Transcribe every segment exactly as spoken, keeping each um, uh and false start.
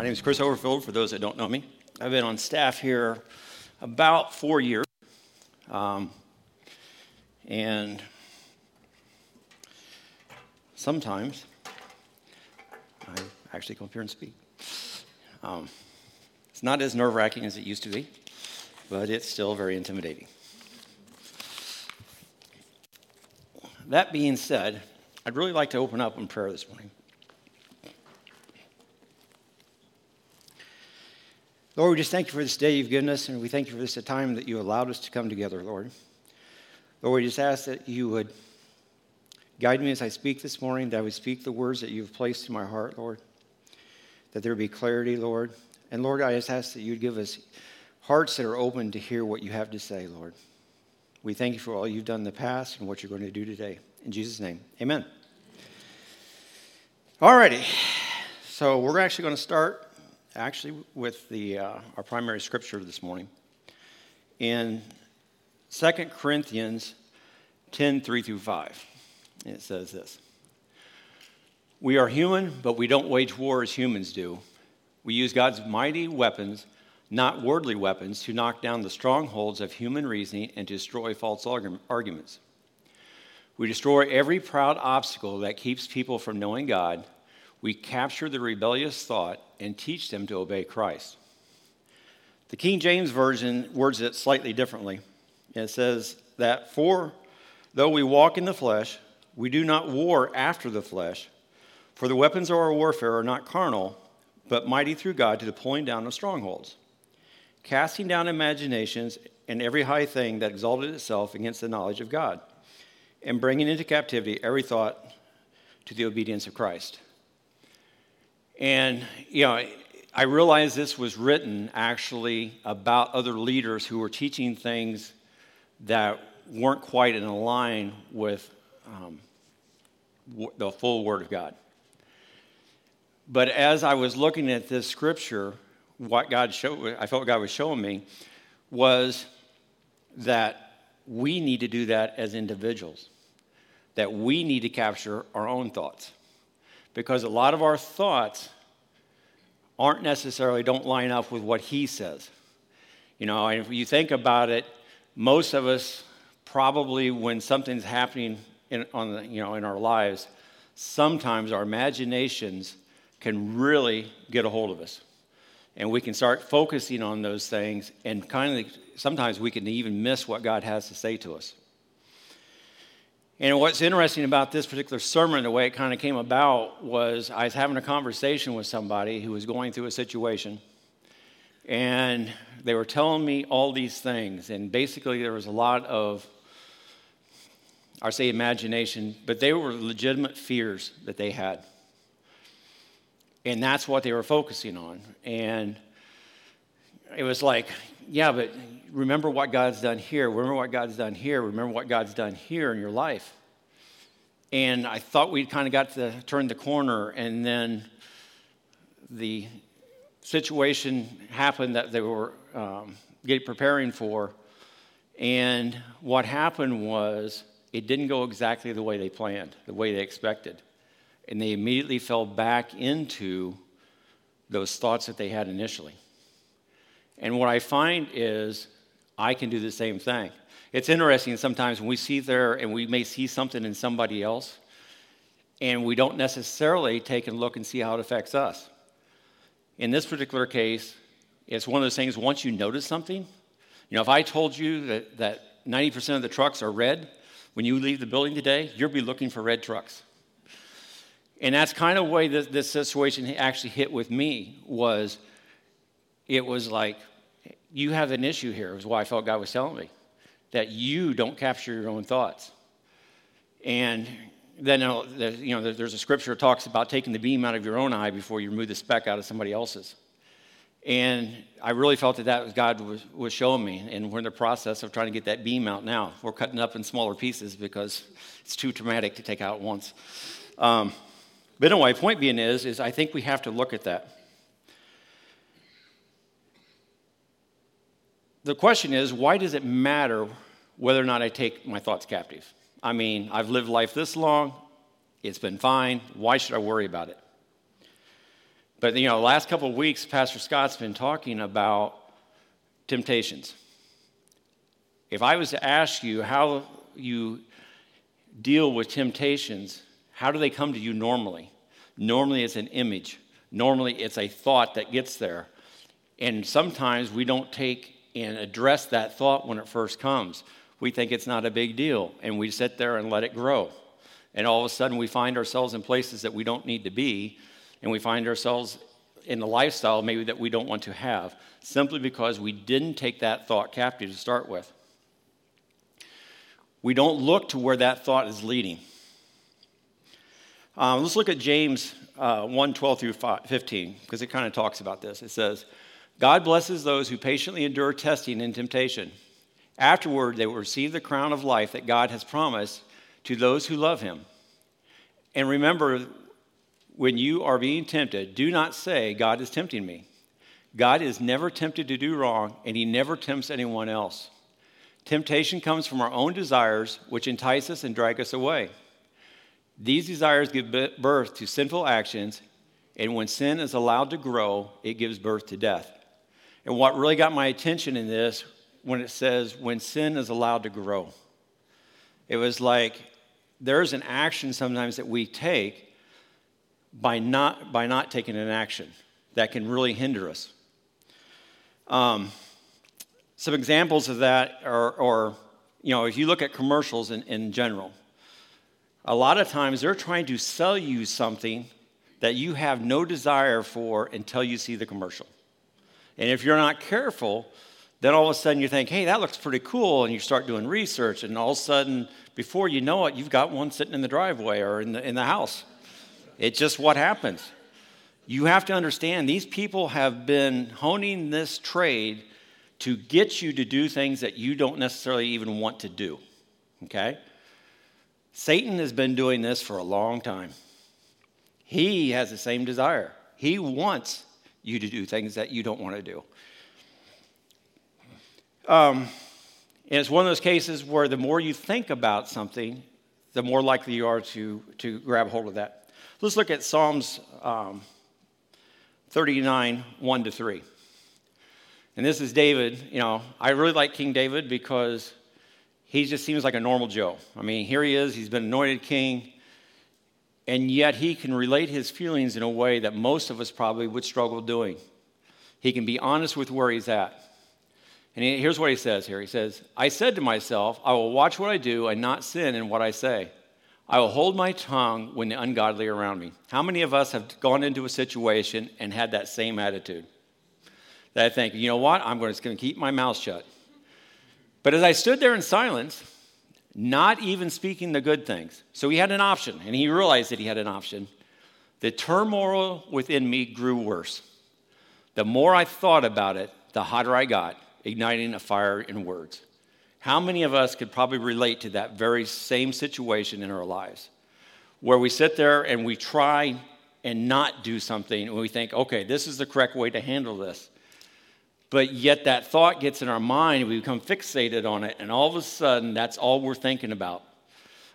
My name is Chris Overfield, for those that don't know me. I've been on staff here about four years. Um, and sometimes I actually come up here and speak. Um, it's not as nerve-wracking as it used to be, but it's still very intimidating. That being said, I'd really like to open up in prayer this morning. Lord, we just thank you for this day you've given us, and we thank you for this time that you allowed us to come together, Lord. Lord, we just ask that you would guide me as I speak this morning, that I would speak the words that you've placed in my heart, Lord, that there be clarity, Lord. And Lord, I just ask that you'd give us hearts that are open to hear what you have to say, Lord. We thank you for all you've done in the past and what you're going to do today. In Jesus' name, amen. All righty. So we're actually going to start... Actually, with the uh, our primary scripture this morning, in Second Corinthians ten, three through five, it says this. We are human, but we don't wage war as humans do. We use God's mighty weapons, not worldly weapons, to knock down the strongholds of human reasoning and to destroy false arguments. We destroy every proud obstacle that keeps people from knowing God. We capture the rebellious thought and teach them to obey Christ. The King James Version words it slightly differently. It says that, for though we walk in the flesh, we do not war after the flesh, for the weapons of our warfare are not carnal, but mighty through God to the pulling down of strongholds, casting down imaginations and every high thing that exalted itself against the knowledge of God, and bringing into captivity every thought to the obedience of Christ. And, you know, I realized this was written actually about other leaders who were teaching things that weren't quite in line with um, the full Word of God. But as I was looking at this scripture, what God showed, I felt God was showing me, was that we need to do that as individuals, that we need to capture our own thoughts. Because a lot of our thoughts aren't necessarily, don't line up with what he says. You know, and if you think about it, most of us probably, when something's happening in, on the, you know, in our lives, sometimes our imaginations can really get a hold of us. And we can start focusing on those things, and kind of sometimes we can even miss what God has to say to us. And what's interesting about this particular sermon, the way it kind of came about, was I was having a conversation with somebody who was going through a situation, and they were telling me all these things, and basically there was a lot of, I say imagination, but they were legitimate fears that they had. And that's what they were focusing on. And it was like, yeah, but remember what God's done here. Remember what God's done here. Remember what God's done here in your life. And I thought we'd kind of got to turn the corner, and then the situation happened that they were um, getting preparing for. And what happened was it didn't go exactly the way they planned, the way they expected. And they immediately fell back into those thoughts that they had initially. And what I find is I can do the same thing. It's interesting sometimes when we see there, and we may see something in somebody else, and we don't necessarily take a look and see how it affects us. In this particular case, it's one of those things, once you notice something, you know, if I told you that, that ninety percent of the trucks are red, when you leave the building today, you'll be looking for red trucks. And that's kind of the way this, this situation actually hit with me, was it was like, you have an issue here, is what I felt God was telling me, that you don't capture your own thoughts. And then, you know, there's a scripture that talks about taking the beam out of your own eye before you remove the speck out of somebody else's. And I really felt that that was God was, was showing me, and we're in the process of trying to get that beam out now. We're cutting up in smaller pieces because it's too traumatic to take out at once. Um, but anyway, point being is, is I think we have to look at that. The question is, why does it matter whether or not I take my thoughts captive? I mean, I've lived life this long. It's been fine. Why should I worry about it? But, you know, the last couple of weeks, Pastor Scott's been talking about temptations. If I was to ask you how you deal with temptations, how do they come to you normally? Normally, it's an image. Normally, it's a thought that gets there. And sometimes we don't take and address that thought when it first comes. We think it's not a big deal, and we sit there and let it grow. And all of a sudden, we find ourselves in places that we don't need to be, and we find ourselves in a lifestyle maybe that we don't want to have, simply because we didn't take that thought captive to start with. We don't look to where that thought is leading. Uh, let's look at James uh, one, twelve through fifteen, because it kind of talks about this. It says, God blesses those who patiently endure testing and temptation. Afterward, they will receive the crown of life that God has promised to those who love him. And remember, when you are being tempted, do not say, God is tempting me. God is never tempted to do wrong, and he never tempts anyone else. Temptation comes from our own desires, which entice us and drag us away. These desires give birth to sinful actions, and when sin is allowed to grow, it gives birth to death. And what really got my attention in this, when it says, when sin is allowed to grow, it was like there's an action sometimes that we take by not by not taking an action that can really hinder us. Um, some examples of that are, are, you know, if you look at commercials in, in general, a lot of times they're trying to sell you something that you have no desire for until you see the commercial. And if you're not careful, then all of a sudden you think, hey, that looks pretty cool, and you start doing research, and all of a sudden, before you know it, you've got one sitting in the driveway or in the in the house. It's just what happens. You have to understand, these people have been honing this trade to get you to do things that you don't necessarily even want to do, okay? Satan has been doing this for a long time. He has the same desire. He wants you to do things that you don't want to do. Um, and it's one of those cases where the more you think about something, the more likely you are to, to grab hold of that. Let's look at Psalms um, thirty-nine, one to three. And this is David. You know, I really like King David because he just seems like a normal Joe. I mean, here he is. He's been anointed king. And yet he can relate his feelings in a way that most of us probably would struggle doing. He can be honest with where he's at. And here's what he says here. He says, I said to myself, I will watch what I do and not sin in what I say. I will hold my tongue when the ungodly are around me. How many of us have gone into a situation and had that same attitude? That I think, you know what? I'm just going to keep my mouth shut. But as I stood there in silence, not even speaking the good things. So he had an option, and he realized that he had an option. The turmoil within me grew worse. The more I thought about it, the hotter I got, igniting a fire in words. How many of us could probably relate to that very same situation in our lives, where we sit there and we try and not do something, and we think, okay, this is the correct way to handle this. But yet that thought gets in our mind, and we become fixated on it, and all of a sudden, that's all we're thinking about.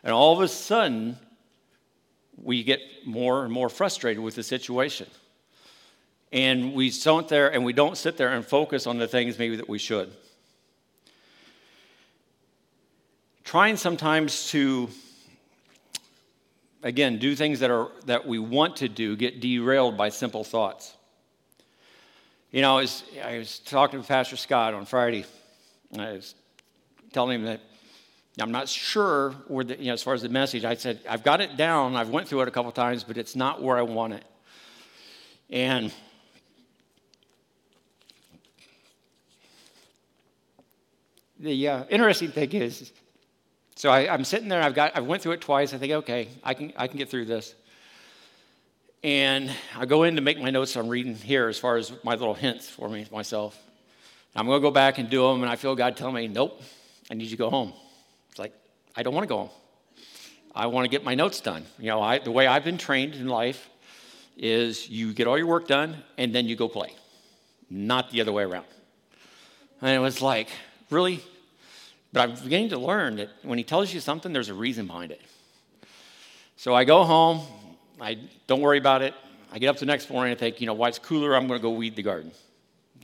And all of a sudden, we get more and more frustrated with the situation. And we don't there, and we don't sit there and focus on the things maybe that we should. Trying sometimes to, again, do things that are that we want to do get derailed by simple thoughts. You know, I was, I was talking to Pastor Scott on Friday, and I was telling him that I'm not sure where the, you know, as far as the message. I said I've got it down. I've went through it a couple times, but it's not where I want it. And the uh, interesting thing is, so I, I'm sitting there. I've got. I went through it twice. I think, okay, I can. I can get through this. And I go in to make my notes. I'm reading here as far as my little hints for me myself. I'm going to go back and do them. And I feel God telling me, nope, I need you to go home. It's like I don't want to go home. I want to get my notes done. You know, I, the way I've been trained in life is you get all your work done and then you go play, not the other way around. And it was like, really? But I'm beginning to learn that when he tells you something, there's a reason behind it. So I go home. I don't worry about it. I get up the next morning and think, you know, while it's cooler, I'm going to go weed the garden.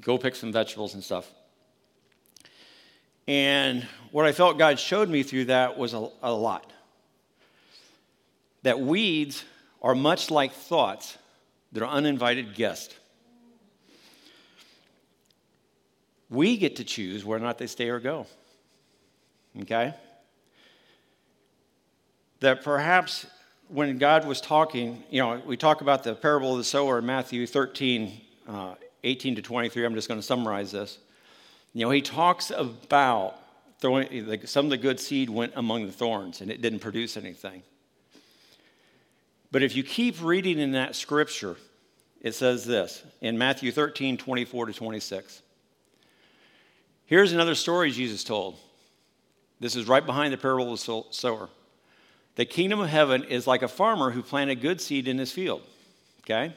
Go pick some vegetables and stuff. And what I felt God showed me through that was a, a lot. That weeds are much like thoughts that are uninvited guests. We get to choose whether or not they stay or go. Okay? That perhaps when God was talking, you know, we talk about the parable of the sower in Matthew thirteen, uh, eighteen to twenty-three. I'm just going to summarize this. You know, he talks about throwing, like, some of the good seed went among the thorns and it didn't produce anything. But if you keep reading in that scripture, it says this in Matthew thirteen, twenty-four to twenty-six. Here's another story Jesus told. This is right behind the parable of the sower. The kingdom of heaven is like a farmer who planted good seed in his field. Okay?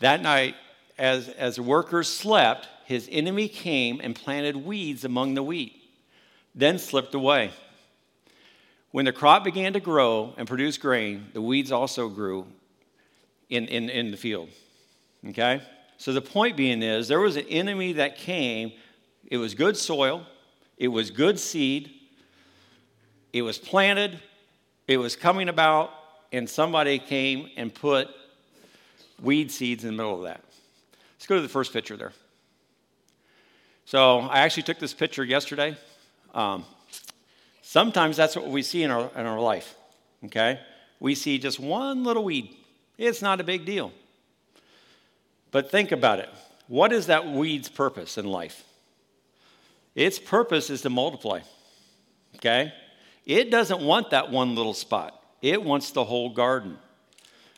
That night, as, as the workers slept, his enemy came and planted weeds among the wheat, then slipped away. When the crop began to grow and produce grain, the weeds also grew in, in, in the field. Okay? So the point being is, there was an enemy that came. It was good soil. It was good seed. It was planted. It was coming about, and somebody came and put weed seeds in the middle of that. Let's go to the first picture there. So I actually took this picture yesterday. Um, sometimes that's what we see in our in our life, okay? We see just one little weed. It's not a big deal. But think about it. What is that weed's purpose in life? Its purpose is to multiply, okay? It doesn't want that one little spot. It wants the whole garden.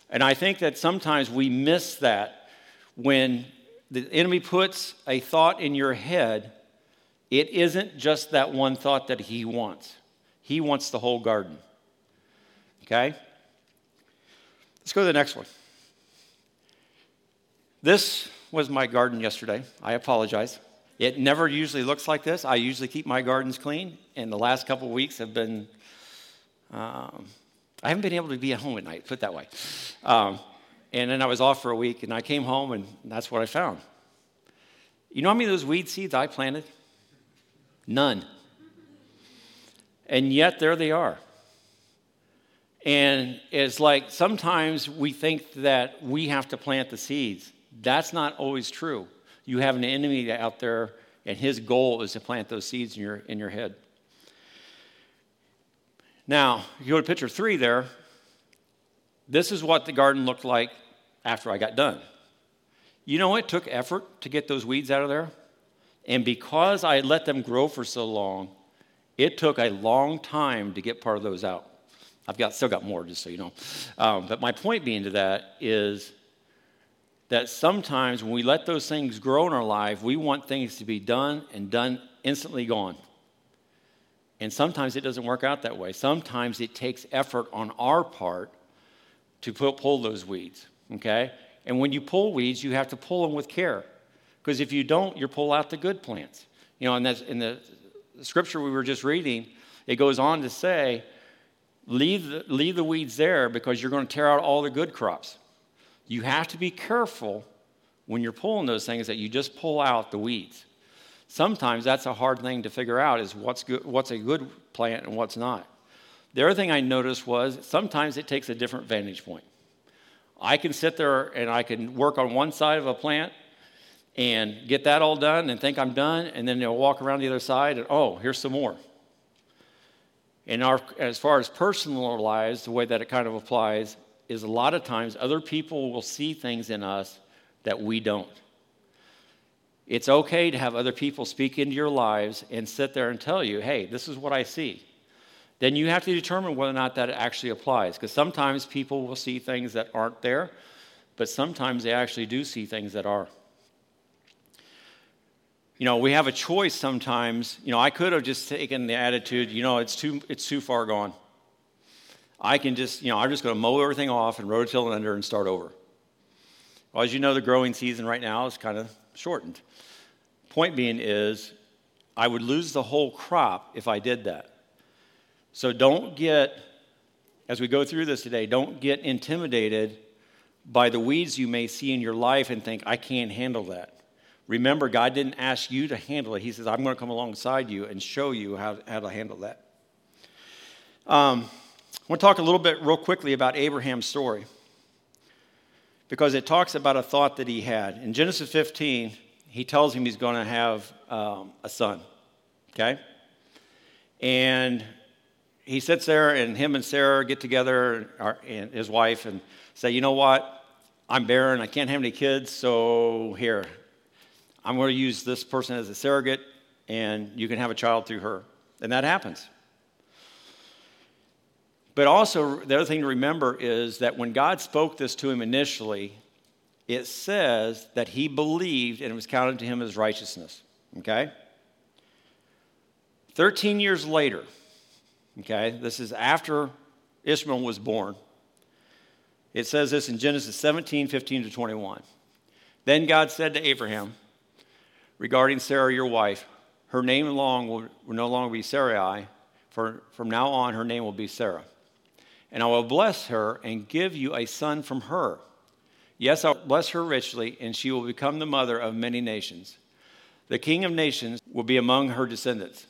And I think that sometimes we miss that when the enemy puts a thought in your head, it isn't just that one thought that he wants. He wants the whole garden. Okay? Let's go to the next one. This was my garden yesterday. I apologize. It never usually looks like this. I usually keep my gardens clean, and the last couple of weeks have been, um, I haven't been able to be at home at night, put it that way. Um, and then I was off for a week, and I came home, and that's what I found. You know how many of those weed seeds I planted? None. And yet, there they are. And it's like sometimes we think that we have to plant the seeds. That's not always true. You have an enemy out there, and his goal is to plant those seeds in your in your head. Now, if you go to picture three there, this is what the garden looked like after I got done. You know, it took effort to get those weeds out of there, and because I let them grow for so long, it took a long time to get part of those out. I've got still got more, just so you know. Um, but my point being to that is that sometimes when we let those things grow in our life, we want things to be done and done instantly gone. And sometimes it doesn't work out that way. Sometimes it takes effort on our part to pull, pull those weeds, okay? And when you pull weeds, you have to pull them with care, because if you don't, you pull out the good plants. You know, and that's in the scripture we were just reading, it goes on to say, leave the, leave the weeds there because you're going to tear out all the good crops. You have to be careful when you're pulling those things that you just pull out the weeds. Sometimes that's a hard thing to figure out, is what's good, what's a good plant and what's not. The other thing I noticed was sometimes it takes a different vantage point. I can sit there and I can work on one side of a plant and get that all done and think I'm done, and then they'll walk around the other side and, oh, here's some more. And our, as far as personal lives, the way that it kind of applies is a lot of times other people will see things in us that we don't. It's okay to have other people speak into your lives and sit there and tell you, hey, this is what I see. Then you have to determine whether or not that actually applies, because sometimes people will see things that aren't there, but sometimes they actually do see things that are. You know, we have a choice sometimes. You know, I could have just taken the attitude, you know, it's too, it's too far gone. I can just, you know, I'm just going to mow everything off and rototill it under and start over. Well, as you know, the growing season right now is kind of shortened. Point being is, I would lose the whole crop if I did that. So don't get, as we go through this today, don't get intimidated by the weeds you may see in your life and think, I can't handle that. Remember, God didn't ask you to handle it. He says, I'm going to come alongside you and show you how, how to handle that. Um, I want to talk a little bit real quickly about Abraham's story, because it talks about a thought that he had. In Genesis fifteen, he tells him he's going to have um, a son, okay? And he sits there, and him and Sarah get together, and his wife, and say, you know what? I'm barren. I can't have any kids, so here. I'm going to use this person as a surrogate, and you can have a child through her. And that happens. But also, the other thing to remember is that when God spoke this to him initially, it says that he believed and it was counted to him as righteousness, okay? Thirteen years later, okay, this is after Ishmael was born. It says this in Genesis seventeen, fifteen to twenty-one. Then God said to Abraham, regarding Sarah, your wife, her name long will, will no longer be Sarai, for from now on her name will be Sarah. And I will bless her and give you a son from her. Yes, I will bless her richly, and she will become the mother of many nations. The king of nations will be among her descendants.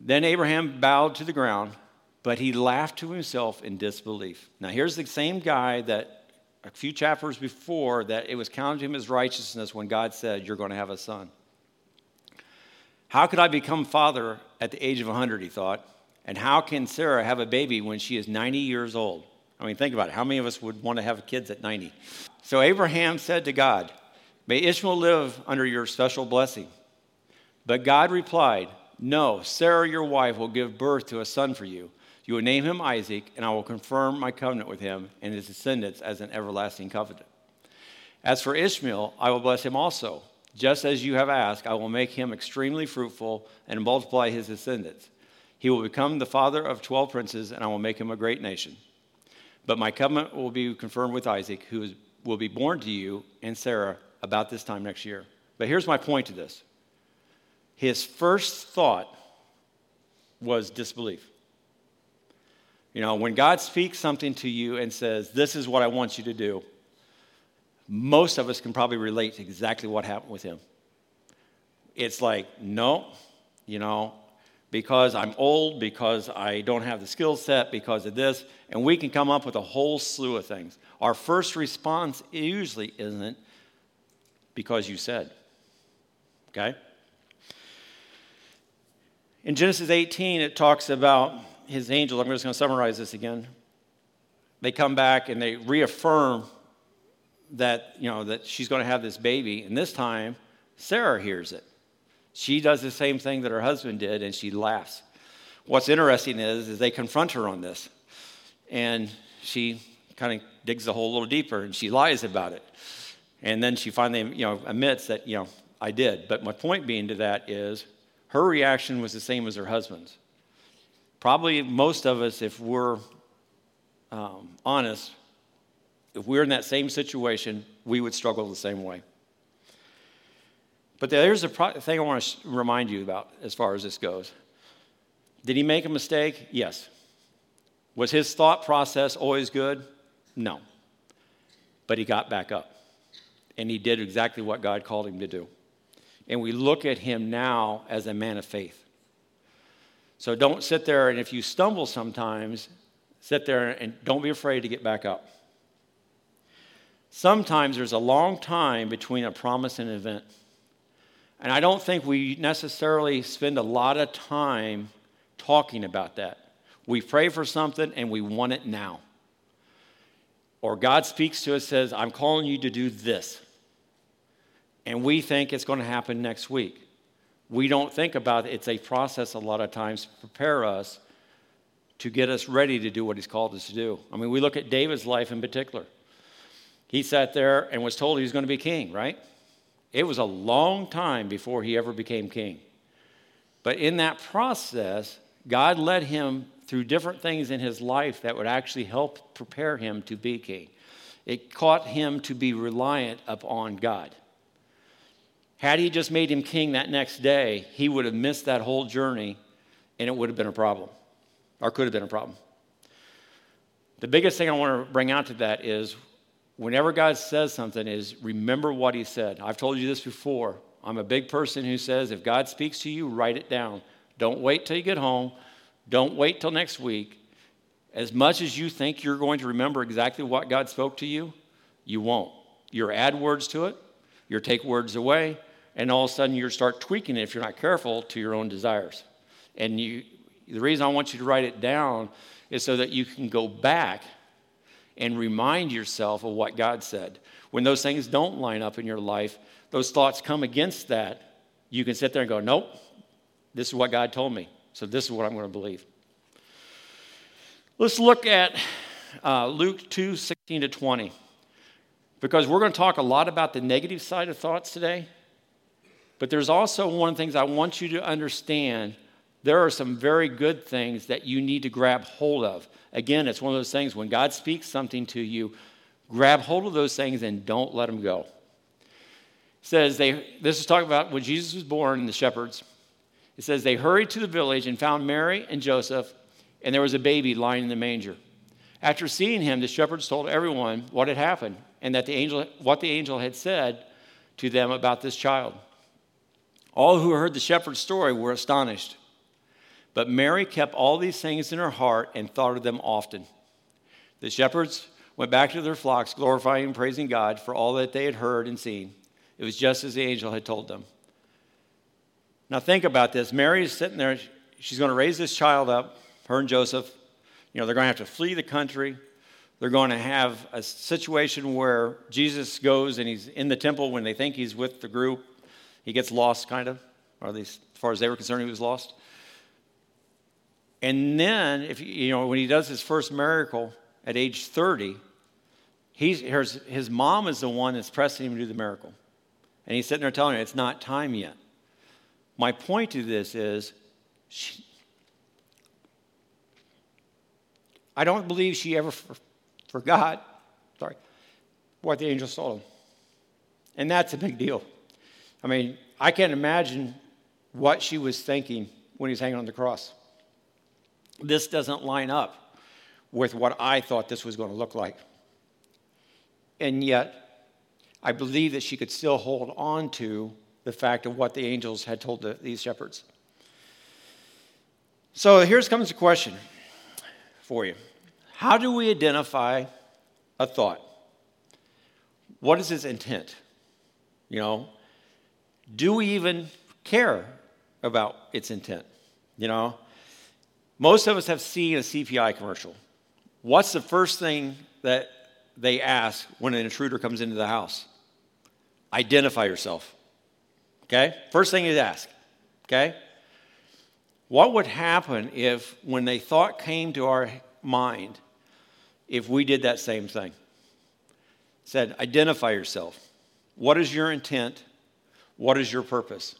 Then Abraham bowed to the ground, but he laughed to himself in disbelief. Now here's the same guy that a few chapters before that it was counted to him as righteousness when God said, you're going to have a son. How could I become father at the age of one hundred, he thought, and how can Sarah have a baby when she is ninety years old? I mean, think about it. How many of us would want to have kids at ninety? So Abraham said to God, may Ishmael live under your special blessing. But God replied, no, Sarah, your wife, will give birth to a son for you. You will name him Isaac, and I will confirm my covenant with him and his descendants as an everlasting covenant. As for Ishmael, I will bless him also. Just as you have asked, I will make him extremely fruitful and multiply his descendants. He will become the father of twelve princes, and I will make him a great nation. But my covenant will be confirmed with Isaac, who is, will be born to you and Sarah about this time next year. But here's my point to this. His first thought was disbelief. You know, when God speaks something to you and says, this is what I want you to do, most of us can probably relate to exactly what happened with him. It's like, no, you know, because I'm old, because I don't have the skill set, because of this, and we can come up with a whole slew of things. Our first response usually isn't because you said, okay? In Genesis eighteen, it talks about his angels. I'm just going to summarize this again. They come back and they reaffirm that, you know, that she's going to have this baby. And this time, Sarah hears it. She does the same thing that her husband did, and she laughs. What's interesting is, is they confront her on this. And she kind of digs the hole a little deeper, and she lies about it. And then she finally, you know, admits that, you know, I did. But my point being to that is her reaction was the same as her husband's. Probably most of us, if we're um, honest, if we're in that same situation, we would struggle the same way. But there's a pro- thing I want to sh- remind you about as far as this goes. Did he make a mistake? Yes. Was his thought process always good? No. But he got back up, and he did exactly what God called him to do. And we look at him now as a man of faith. So don't sit there, and if you stumble sometimes, sit there and don't be afraid to get back up. Sometimes there's a long time between a promise and an event. And I don't think we necessarily spend a lot of time talking about that. We pray for something, and we want it now. Or God speaks to us and says, I'm calling you to do this. And we think it's going to happen next week. We don't think about it. It's a process a lot of times to prepare us to get us ready to do what he's called us to do. I mean, we look at David's life in particular. He sat there and was told he was going to be king, right? It was a long time before he ever became king. But in that process, God led him through different things in his life that would actually help prepare him to be king. It taught him to be reliant upon God. Had he just made him king that next day, he would have missed that whole journey, and it would have been a problem, or could have been a problem. The biggest thing I want to bring out to that is whenever God says something is remember what he said. I've told you this before. I'm a big person who says if God speaks to you, write it down. Don't wait till you get home. Don't wait till next week. As much as you think you're going to remember exactly what God spoke to you, you won't. You'll add words to it. You'll take words away. And all of a sudden, you'll start tweaking it, if you're not careful, to your own desires. And you, the reason I want you to write it down is so that you can go back and remind yourself of what God said. When those things don't line up in your life, those thoughts come against that. You can sit there and go, nope, this is what God told me. So this is what I'm going to believe. Let's look at uh, Luke two, sixteen to twenty. Because we're going to talk a lot about the negative side of thoughts today. But there's also one of the things I want you to understand. There are some very good things that you need to grab hold of. Again, it's one of those things when God speaks something to you, grab hold of those things and don't let them go. It says they, this is talking about when Jesus was born and the shepherds. It says they hurried to the village and found Mary and Joseph, and there was a baby lying in the manger. After seeing him, the shepherds told everyone what had happened and that the angel, what the angel had said to them about this child. All who heard the shepherd's story were astonished. But Mary kept all these things in her heart and thought of them often. The shepherds went back to their flocks, glorifying and praising God for all that they had heard and seen. It was just as the angel had told them. Now think about this. Mary is sitting there. She's going to raise this child up, her and Joseph. You know, they're going to have to flee the country. They're going to have a situation where Jesus goes and he's in the temple when they think he's with the group. He gets lost, kind of, or at least as far as they were concerned, he was lost. And then, if you know, when he does his first miracle at age thirty, he's, his mom is the one that's pressing him to do the miracle. And he's sitting there telling her, it's not time yet. My point to this is, she, I don't believe she ever for, forgot sorry, what the angel told him. And that's a big deal. I mean, I can't imagine what she was thinking when he was hanging on the cross. This doesn't line up with what I thought this was going to look like. And yet, I believe that she could still hold on to the fact of what the angels had told the, these shepherds. So here comes the question for you. How do we identify a thought? What is its intent? You know, do we even care about its intent? You know, most of us have seen a C P I commercial. What's the first thing that they ask when an intruder comes into the house? Identify yourself. Okay? First thing they ask. Okay? What would happen if, when they thought came to our mind, if we did that same thing? Said, identify yourself. What is your intent? What is your purpose?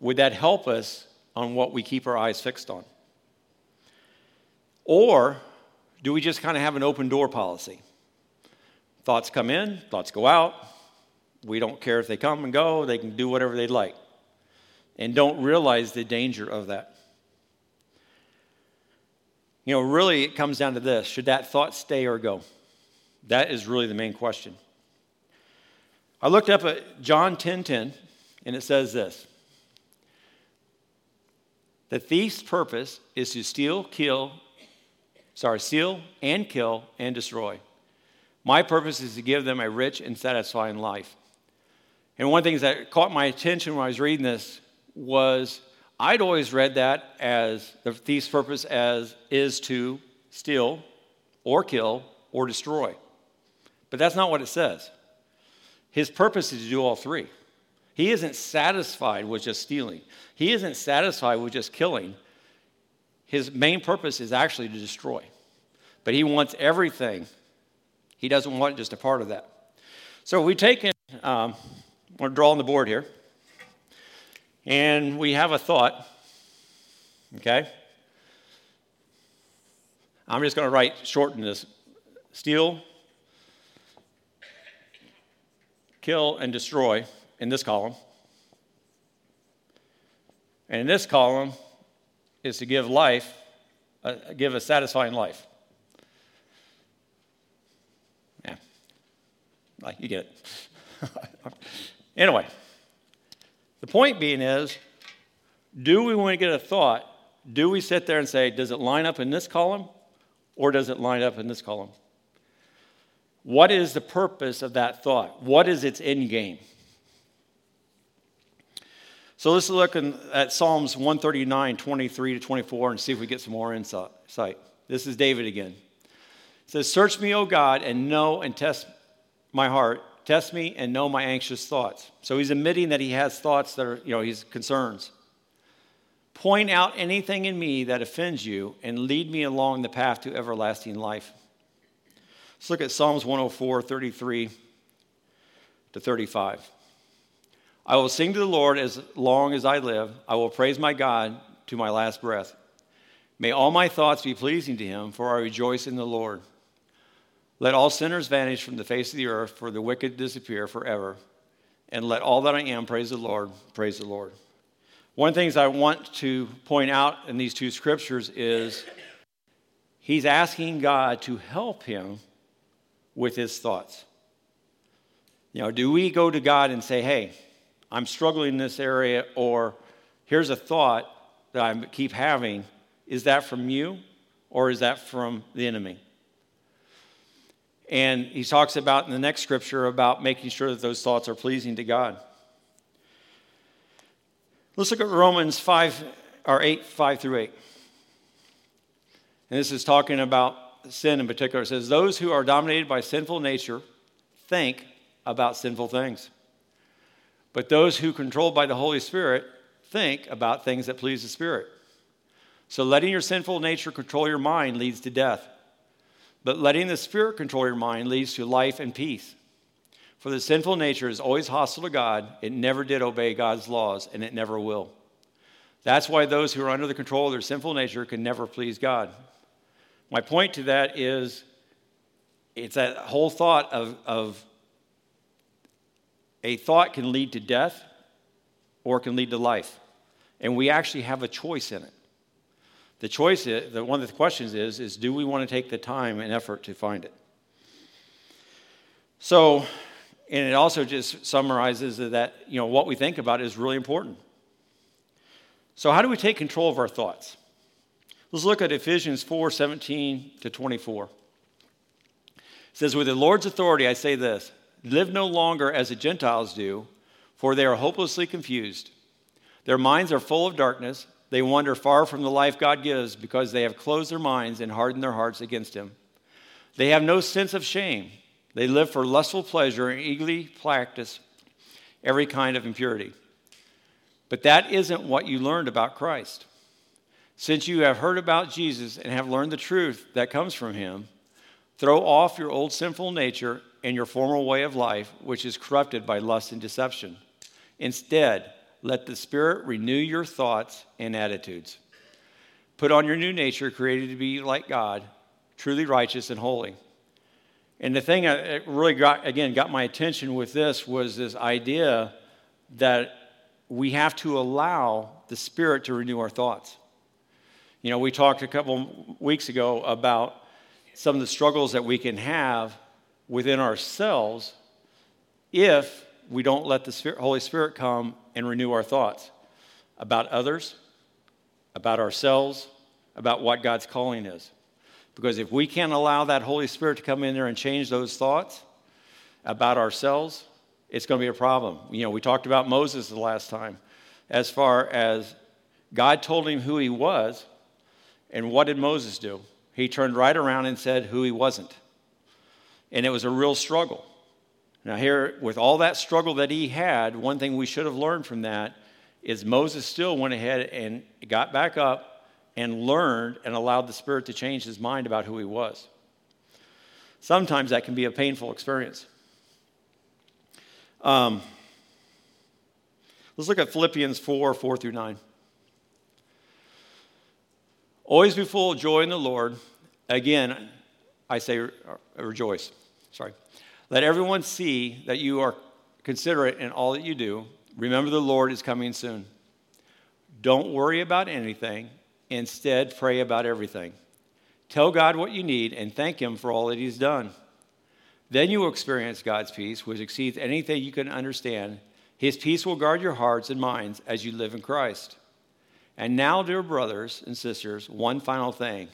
Would that help us on what we keep our eyes fixed on? Or do we just kind of have an open door policy? Thoughts come in, thoughts go out. We don't care if they come and go. They can do whatever they'd like. And don't realize the danger of that. You know, really it comes down to this. Should that thought stay or go? That is really the main question. I looked up at John ten ten, and it says this. The thief's purpose is to steal, kill, Sorry, steal and kill and destroy. My purpose is to give them a rich and satisfying life. And one of the things that caught my attention when I was reading this was I'd always read that as the thief's purpose as is to steal or kill or destroy. But that's not what it says. His purpose is to do all three. He isn't satisfied with just stealing. He isn't satisfied with just killing. His main purpose is actually to destroy. But he wants everything. He doesn't want just a part of that. So we take in, um, we're drawing the board here. And we have a thought. Okay? I'm just going to write, shorten this. Steal, kill, and destroy in this column. And in this column, is to give life, uh, give a satisfying life. Like, you get it. Anyway, the point being is, do we want to get a thought? Do we sit there and say, does it line up in this column or does it line up in this column? What is the purpose of that thought? What is its end game? So let's look in, at Psalms one thirty-nine, twenty-three to twenty-four and see if we get some more insight. This is David again. It says, search me, O God, and know and test my heart. Test me and know my anxious thoughts. So he's admitting that he has thoughts that are, you know, his concerns. Point out anything in me that offends you and lead me along the path to everlasting life. Let's look at Psalms one oh four, thirty-three to thirty-five. I will sing to the Lord as long as I live. I will praise my God to my last breath. May all my thoughts be pleasing to him, for I rejoice in the Lord. Let all sinners vanish from the face of the earth, for the wicked disappear forever. And let all that I am praise the Lord, praise the Lord. One of the things I want to point out in these two scriptures is he's asking God to help him with his thoughts. You know, do we go to God and say, hey, I'm struggling in this area, or here's a thought that I keep having. Is that from you, or is that from the enemy? And he talks about in the next scripture about making sure that those thoughts are pleasing to God. Let's look at Romans five, or eight, five through eight. And this is talking about sin in particular. It says, those who are dominated by sinful nature think about sinful things. But those who are controlled by the Holy Spirit think about things that please the Spirit. So letting your sinful nature control your mind leads to death. But letting the Spirit control your mind leads to life and peace. For the sinful nature is always hostile to God. It never did obey God's laws, and it never will. That's why those who are under the control of their sinful nature can never please God. My point to that is it's that whole thought of, of a thought can lead to death or can lead to life. And we actually have a choice in it. The choice is, the, one of the questions is, is do we want to take the time and effort to find it? So, and it also just summarizes that, you know, what we think about is really important. So how do we take control of our thoughts? Let's look at Ephesians four, seventeen to twenty-four. It says, with the Lord's authority, I say this, live no longer as the Gentiles do, for they are hopelessly confused. Their minds are full of darkness. They wander far from the life God gives because they have closed their minds and hardened their hearts against him. They have no sense of shame. They live for lustful pleasure and eagerly practice every kind of impurity. But that isn't what you learned about Christ. Since you have heard about Jesus and have learned the truth that comes from him, throw off your old sinful nature and your former way of life, which is corrupted by lust and deception. Instead, let the Spirit renew your thoughts and attitudes. Put on your new nature, created to be like God, truly righteous and holy. And the thing that really got, again, got my attention with this was this idea that we have to allow the Spirit to renew our thoughts. You know, we talked a couple weeks ago about some of the struggles that we can have within ourselves if we don't let the Spirit, Holy Spirit come and renew our thoughts about others, about ourselves, about what God's calling is. Because if we can't allow that Holy Spirit to come in there and change those thoughts about ourselves, it's going to be a problem. You know, we talked about Moses the last time as far as God told him who he was, and what did Moses do? He turned right around and said who he wasn't. And it was a real struggle. Now here, with all that struggle that he had, one thing we should have learned from that is Moses still went ahead and got back up and learned and allowed the Spirit to change his mind about who he was. Sometimes that can be a painful experience. Um, let's look at Philippians four, four through nine. Always be full of joy in the Lord. Again, I say re- rejoice. Sorry. Let everyone see that you are considerate in all that you do. Remember, the Lord is coming soon. Don't worry about anything. Instead, pray about everything. Tell God what you need and thank him for all that he's done. Then you will experience God's peace, which exceeds anything you can understand. His peace will guard your hearts and minds as you live in Christ. And now, dear brothers and sisters, one final thing.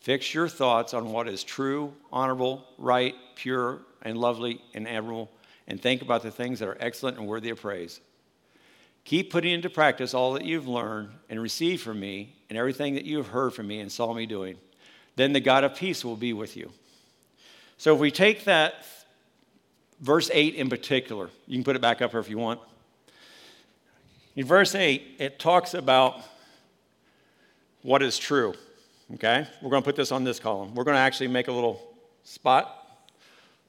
Fix your thoughts on what is true, honorable, right, pure, and lovely, and admirable, and think about the things that are excellent and worthy of praise. Keep putting into practice all that you've learned and received from me and everything that you have heard from me and saw me doing. Then the God of peace will be with you. So if we take that verse eight in particular, you can put it back up here if you want. In verse eight, it talks about what is true, okay? We're going to put this on this column. We're going to actually make a little spot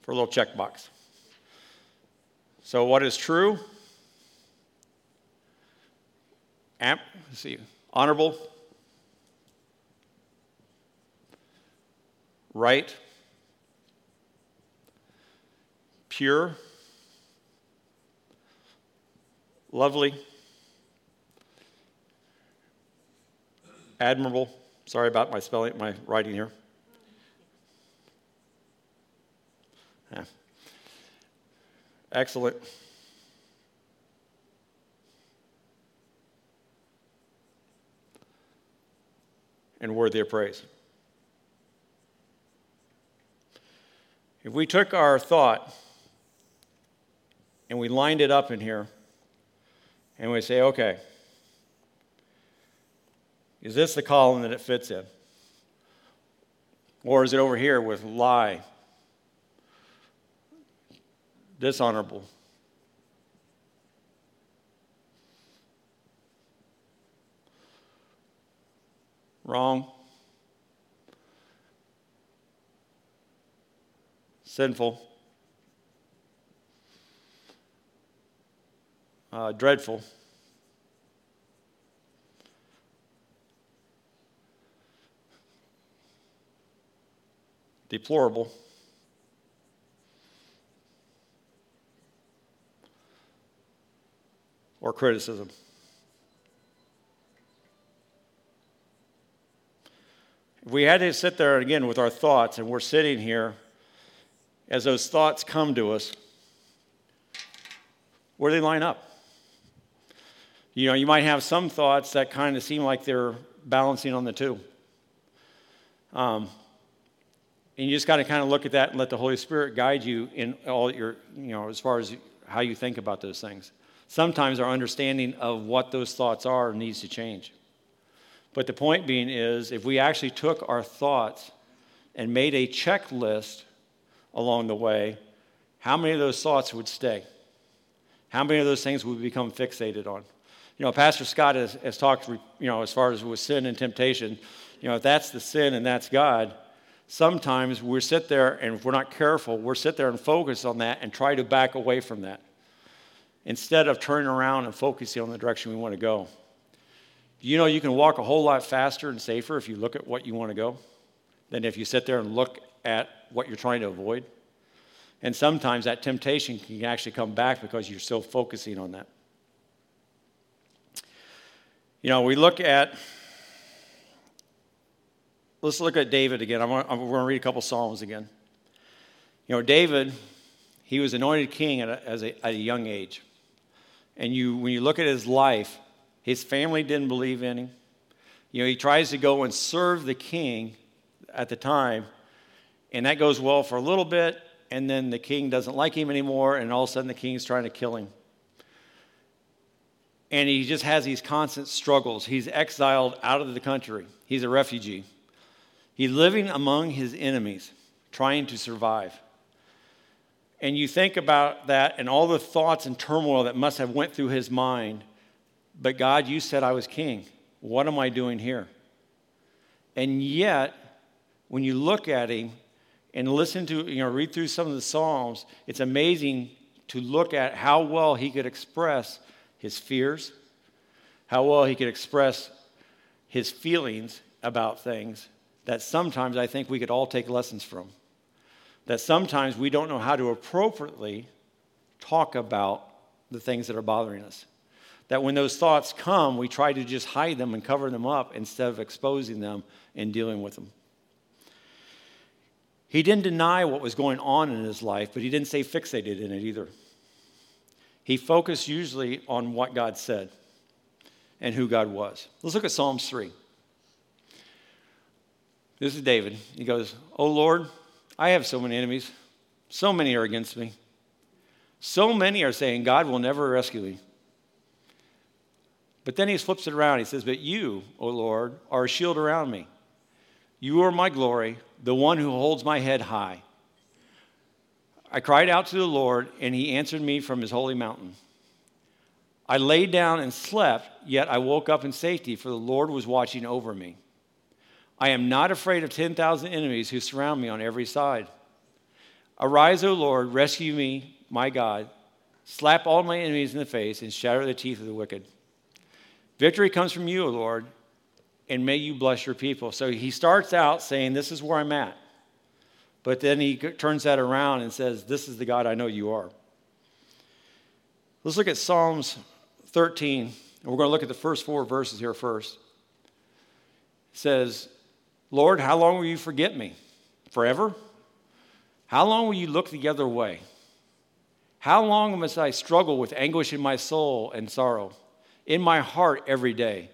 for a little checkbox. So what is true? Let's see, honorable, right, pure, lovely, admirable. Sorry about my spelling, my writing here. Yeah. Excellent. And worthy of praise. If we took our thought and we lined it up in here and we say, okay, is this the column that it fits in? Or is it over here with lie, dishonorable, wrong, sinful, uh, dreadful, deplorable, or criticism? If we had to sit there again with our thoughts, and we're sitting here, as those thoughts come to us, where do they line up? You know, you might have some thoughts that kind of seem like they're balancing on the two. Um, and you just got to kind of look at that and let the Holy Spirit guide you in all your, you know, as far as how you think about those things. Sometimes our understanding of what those thoughts are needs to change. But the point being is, if we actually took our thoughts and made a checklist along the way, how many of those thoughts would stay? How many of those things would we become fixated on? You know, Pastor Scott has, has talked, you know, as far as with sin and temptation, you know, if that's the sin and that's God, sometimes we sit there and if we're not careful, we'll sit there and focus on that and try to back away from that instead of turning around and focusing on the direction we want to go. You know, you can walk a whole lot faster and safer if you look at what you want to go than if you sit there and look at what you're trying to avoid. And sometimes that temptation can actually come back because you're still focusing on that. You know, we look at, let's look at David again. I'm gonna, I'm gonna read a couple Psalms again. You know, David, he was anointed king at a, as a, at a young age. And you, when you look at his life, his family didn't believe in him. You know, he tries to go and serve the king at the time, and that goes well for a little bit, and then the king doesn't like him anymore, and all of a sudden the king's trying to kill him. And he just has these constant struggles. He's exiled out of the country. He's a refugee. He's living among his enemies, trying to survive. And you think about that and all the thoughts and turmoil that must have went through his mind. But God, you said I was king. What am I doing here? And yet, when you look at him and listen to, you know, read through some of the Psalms, it's amazing to look at how well he could express his fears, how well he could express his feelings about things that sometimes I think we could all take lessons from. That sometimes we don't know how to appropriately talk about the things that are bothering us. That when those thoughts come, we try to just hide them and cover them up instead of exposing them and dealing with them. He didn't deny what was going on in his life, but he didn't stay fixated in it either. He focused usually on what God said and who God was. Let's look at Psalms three. This is David. He goes, "Oh Lord, I have so many enemies. So many are against me. So many are saying God will never rescue me." But then he flips it around. He says, "But you, O Lord, are a shield around me. You are my glory, the one who holds my head high. I cried out to the Lord, and he answered me from his holy mountain. I lay down and slept, yet I woke up in safety, for the Lord was watching over me. I am not afraid of ten thousand enemies who surround me on every side. Arise, O Lord, rescue me, my God. Slap all my enemies in the face and shatter the teeth of the wicked. Victory comes from you, O Lord, and may you bless your people." So he starts out saying, this is where I'm at. But then he turns that around and says, this is the God I know you are. Let's look at Psalms thirteen. And we're going to look at the first four verses here first. It says, "Lord, how long will you forget me? Forever? How long will you look the other way? How long must I struggle with anguish in my soul and sorrow, in my heart every day?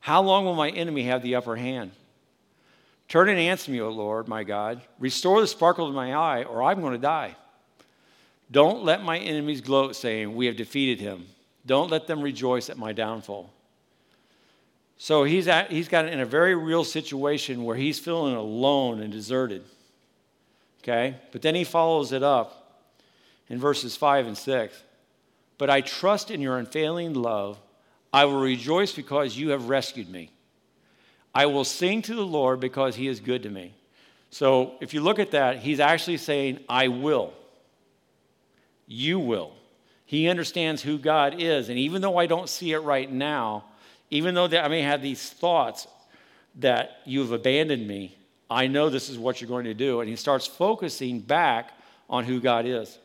How long will my enemy have the upper hand? Turn and answer me, O Lord, my God. Restore the sparkle to my eye, or I'm going to die. Don't let my enemies gloat, saying, 'We have defeated him.' Don't let them rejoice at my downfall." So he's at, he's got in a very real situation where he's feeling alone and deserted. Okay? But then he follows it up in verses five and six. "But I trust in your unfailing love. I will rejoice because you have rescued me. I will sing to the Lord because he is good to me." So if you look at that, he's actually saying, I will. You will. He understands who God is. And even though I don't see it right now, even though I may have these thoughts that you've abandoned me, I know this is what you're going to do. And he starts focusing back on who God is.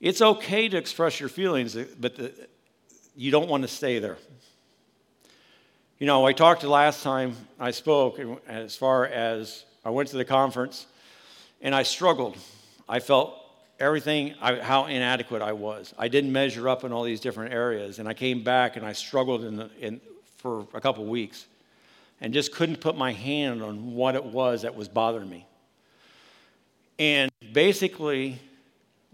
It's okay to express your feelings, but the, you don't want to stay there. You know, I talked to last time I spoke, as far as I went to the conference, and I struggled. I felt everything, I, how inadequate I was. I didn't measure up in all these different areas, and I came back and I struggled in the, in, for a couple weeks and just couldn't put my hand on what it was that was bothering me. And basically,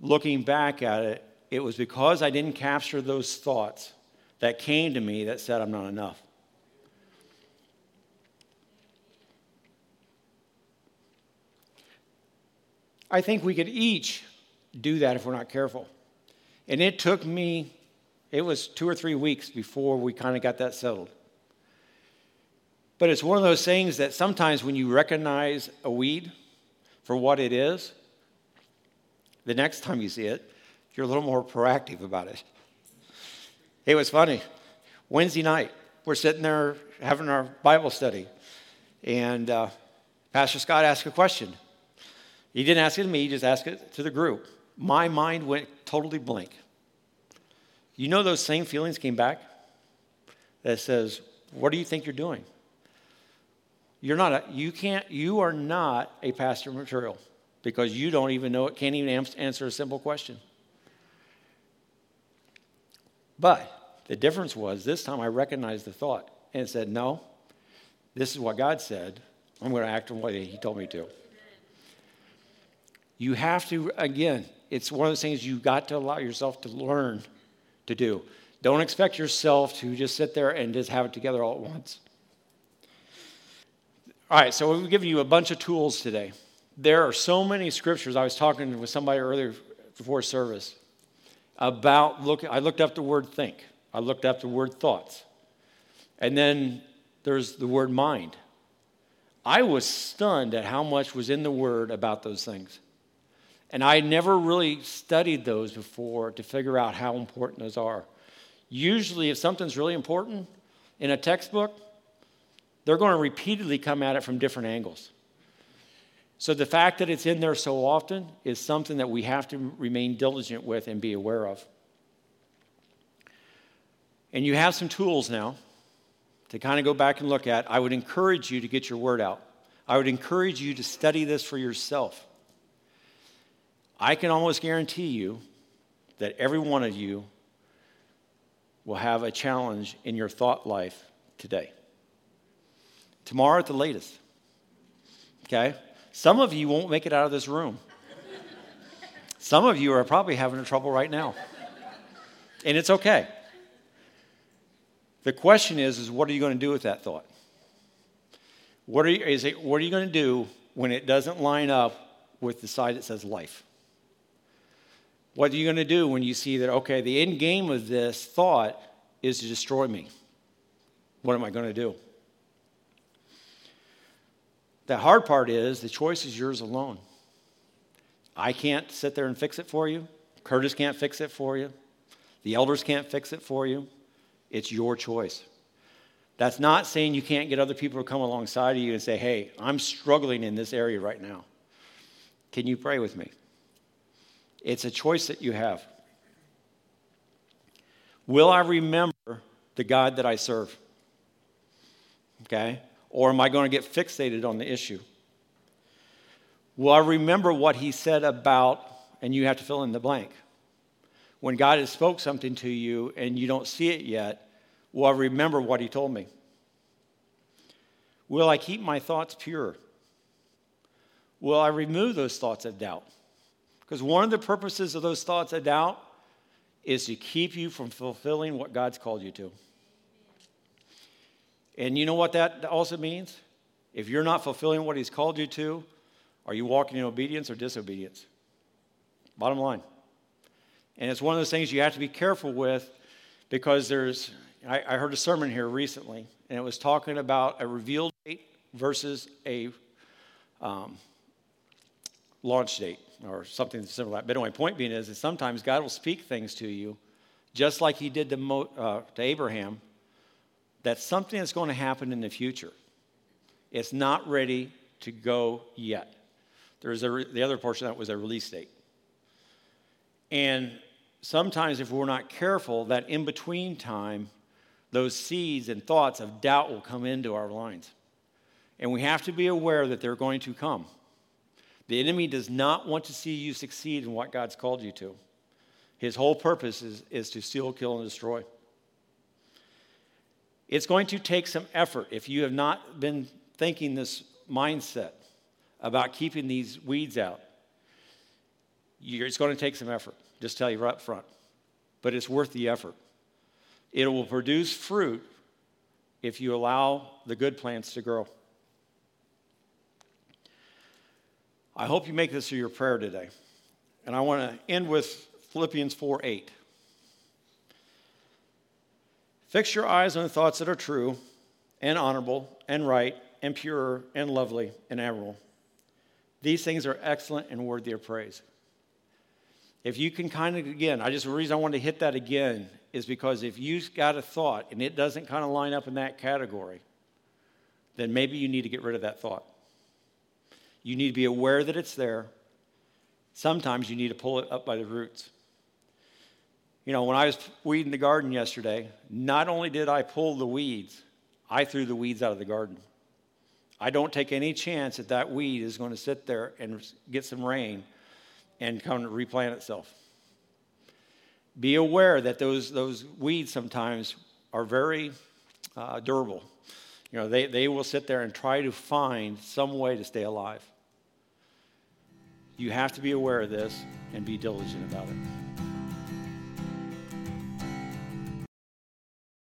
looking back at it, it was because I didn't capture those thoughts that came to me that said I'm not enough. I think we could each do that if we're not careful. And it took me, it was two or three weeks before we kind of got that settled. But it's one of those things that sometimes when you recognize a weed for what it is, the next time you see it, you're a little more proactive about it. It was funny. Wednesday night, we're sitting there having our Bible study, and uh, Pastor Scott asked a question. He didn't ask it to me, he just asked it to the group. My mind went totally blank. You know those same feelings came back that says, what do you think you're doing? You're not a, you can't, you are not a pastor material. Because you don't even know it, can't even answer a simple question. But the difference was this time I recognized the thought and said, no, this is what God said. I'm going to act on what he told me to. You have to, again, it's one of those things you've got to allow yourself to learn to do. Don't expect yourself to just sit there and just have it together all at once. All right, so we've given you a bunch of tools today. There are so many scriptures. I was talking with somebody earlier before service about, look, I looked up the word think. I looked up the word thoughts. And then there's the word mind. I was stunned at how much was in the word about those things. And I never really studied those before to figure out how important those are. Usually if something's really important in a textbook, they're going to repeatedly come at it from different angles. So the fact that it's in there so often is something that we have to remain diligent with and be aware of. And you have some tools now to kind of go back and look at. I would encourage you to get your word out. I would encourage you to study this for yourself. I can almost guarantee you that every one of you will have a challenge in your thought life today. Tomorrow at the latest. Okay? Some of you won't make it out of this room. Some of you are probably having trouble right now. And it's okay. The question is, is what are you going to do with that thought? What are you, is it, what are you going to do when it doesn't line up with the side that says life? What are you going to do when you see that, okay, the end game of this thought is to destroy me? What am I going to do? The hard part is the choice is yours alone. I can't sit there and fix it for you. Curtis can't fix it for you. The elders can't fix it for you. It's your choice. That's not saying you can't get other people to come alongside of you and say, hey, I'm struggling in this area right now. Can you pray with me? It's a choice that you have. Will I remember the God that I serve? Okay? Or am I going to get fixated on the issue? Will I remember what he said about, and you have to fill in the blank. When God has spoke something to you and you don't see it yet, will I remember what he told me? Will I keep my thoughts pure? Will I remove those thoughts of doubt? Because one of the purposes of those thoughts of doubt is to keep you from fulfilling what God's called you to. And you know what that also means? If you're not fulfilling what he's called you to, are you walking in obedience or disobedience? Bottom line. And it's one of those things you have to be careful with, because there's, I, I heard a sermon here recently, and it was talking about a reveal date versus a um, launch date or something similar. But anyway, point being is that sometimes God will speak things to you, just like he did to, Mo, uh, to Abraham, that's something that's going to happen in the future. It's not ready to go yet. There's a re- the other portion that was a release date. And sometimes if we're not careful, that in-between time, those seeds and thoughts of doubt will come into our minds. And we have to be aware that they're going to come. The enemy does not want to see you succeed in what God's called you to. His whole purpose is, is to steal, kill, and destroy. It's going to take some effort if you have not been thinking this mindset about keeping these weeds out. You're, it's going to take some effort, just tell you right up front. But it's worth the effort. It will produce fruit if you allow the good plants to grow. I hope you make this your prayer today. And I want to end with Philippians four eight. Fix your eyes on the thoughts that are true and honorable and right and pure and lovely and admirable. These things are excellent and worthy of praise. If you can kind of, again, I just, the reason I wanted to hit that again is because if you've got a thought and it doesn't kind of line up in that category, then maybe you need to get rid of that thought. You need to be aware that it's there. Sometimes you need to pull it up by the roots. You know, when I was weeding the garden yesterday, not only did I pull the weeds, I threw the weeds out of the garden. I don't take any chance that that weed is going to sit there and get some rain and come to replant itself. Be aware that those those weeds sometimes are very uh, durable. You know, they, they will sit there and try to find some way to stay alive. You have to be aware of this and be diligent about it.